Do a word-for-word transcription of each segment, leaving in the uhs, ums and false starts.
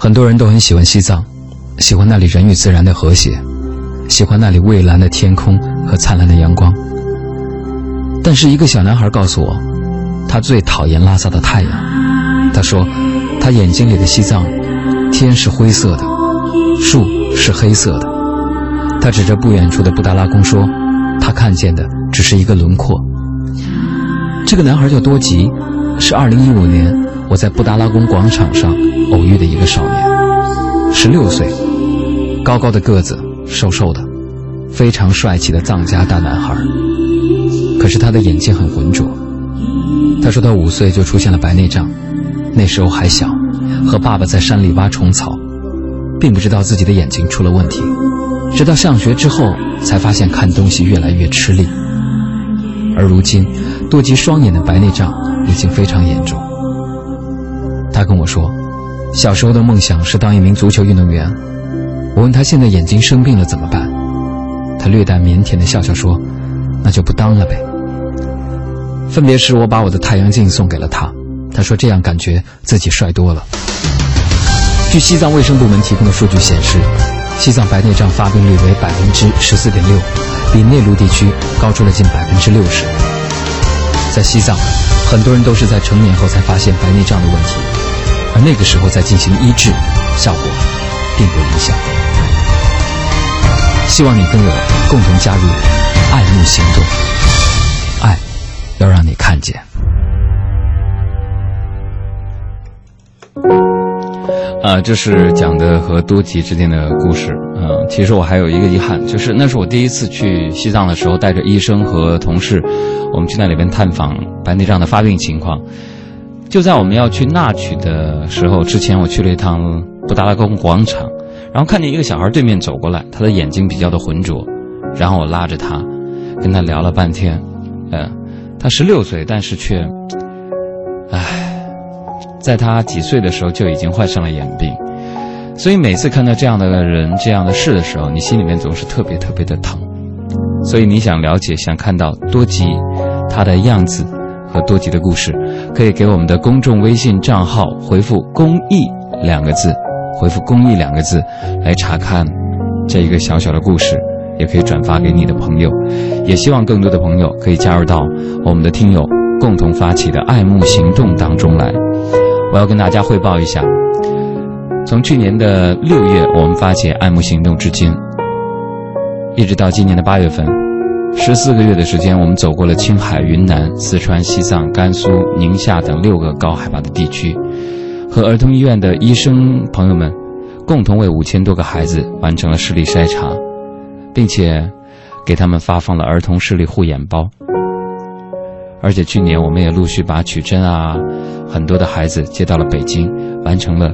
很多人都很喜欢西藏，喜欢那里人与自然的和谐，喜欢那里蔚蓝的天空和灿烂的阳光。但是一个小男孩告诉我，他最讨厌拉萨的太阳。他说，他眼睛里的西藏，天是灰色的，树是黑色的。他指着不远处的布达拉宫说，他看见的只是一个轮廓。这个男孩叫多吉，是二零一五年我在布达拉宫广场上偶遇的一个少年，十六岁，高高的个子，瘦瘦的，非常帅气的藏家大男孩。可是他的眼睛很浑浊。他说他五岁就出现了白内障，那时候还小，和爸爸在山里挖虫草，并不知道自己的眼睛出了问题，直到上学之后才发现看东西越来越吃力。而如今多吉双眼的白内障已经非常严重。他跟我说，小时候的梦想是当一名足球运动员。我问他现在眼睛生病了怎么办，他略带腼腆地笑笑说，那就不当了呗。分别时我把我的太阳镜送给了他，他说这样感觉自己帅多了。据西藏卫生部门提供的数据显示，西藏白内障发病率为 百分之十四点六， 比内陆地区高出了近 百分之六十。 在西藏，很多人都是在成年后才发现白内障的问题，而那个时候再进行医治，效果并不理想。希望你跟我共同加入爱慕行动，爱要让你看见。啊、呃，这是讲的和多吉之间的故事。嗯、呃，其实我还有一个遗憾，就是那是我第一次去西藏的时候，带着医生和同事，我们去那里边探访白内障的发病情况。就在我们要去纳曲的时候之前，我去了一趟布达拉宫广场，然后看见一个小孩对面走过来，他的眼睛比较的浑浊，然后我拉着他，跟他聊了半天。嗯、呃，他十六岁，但是却，唉。在他几岁的时候就已经患上了眼病，所以每次看到这样的人、这样的事的时候，你心里面总是特别特别的疼。所以你想了解、想看到多吉他的样子和多吉的故事，可以给我们的公众微信账号回复“公益”两个字，回复“公益”两个字来查看这一个小小的故事，也可以转发给你的朋友。也希望更多的朋友可以加入到我们的听友共同发起的爱慕行动当中来。我要跟大家汇报一下，从去年的六月我们发起爱慕行动至今，一直到今年的八月份，十四个月的时间，我们走过了青海、云南、四川、西藏、甘肃、宁夏等六个高海拔的地区，和儿童医院的医生朋友们共同为五千多个孩子完成了视力筛查，并且给他们发放了儿童视力护眼包。而且去年我们也陆续把取针啊很多的孩子接到了北京，完成了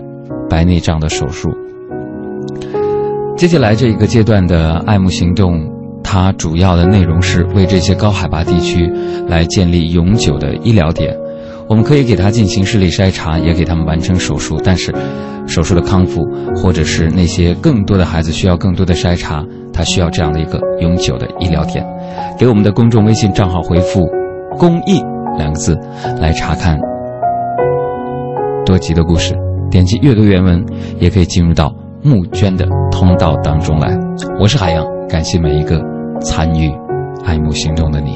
白内障的手术。接下来这一个阶段的爱慕行动，它主要的内容是为这些高海拔地区来建立永久的医疗点。我们可以给他进行视力筛查，也给他们完成手术，但是手术的康复，或者是那些更多的孩子需要更多的筛查，他需要这样的一个永久的医疗点。给我们的公众微信账号回复公益两个字来查看多吉的故事，点击阅读原文也可以进入到募捐的通道当中来。我是海洋，感谢每一个参与爱慕行动的你。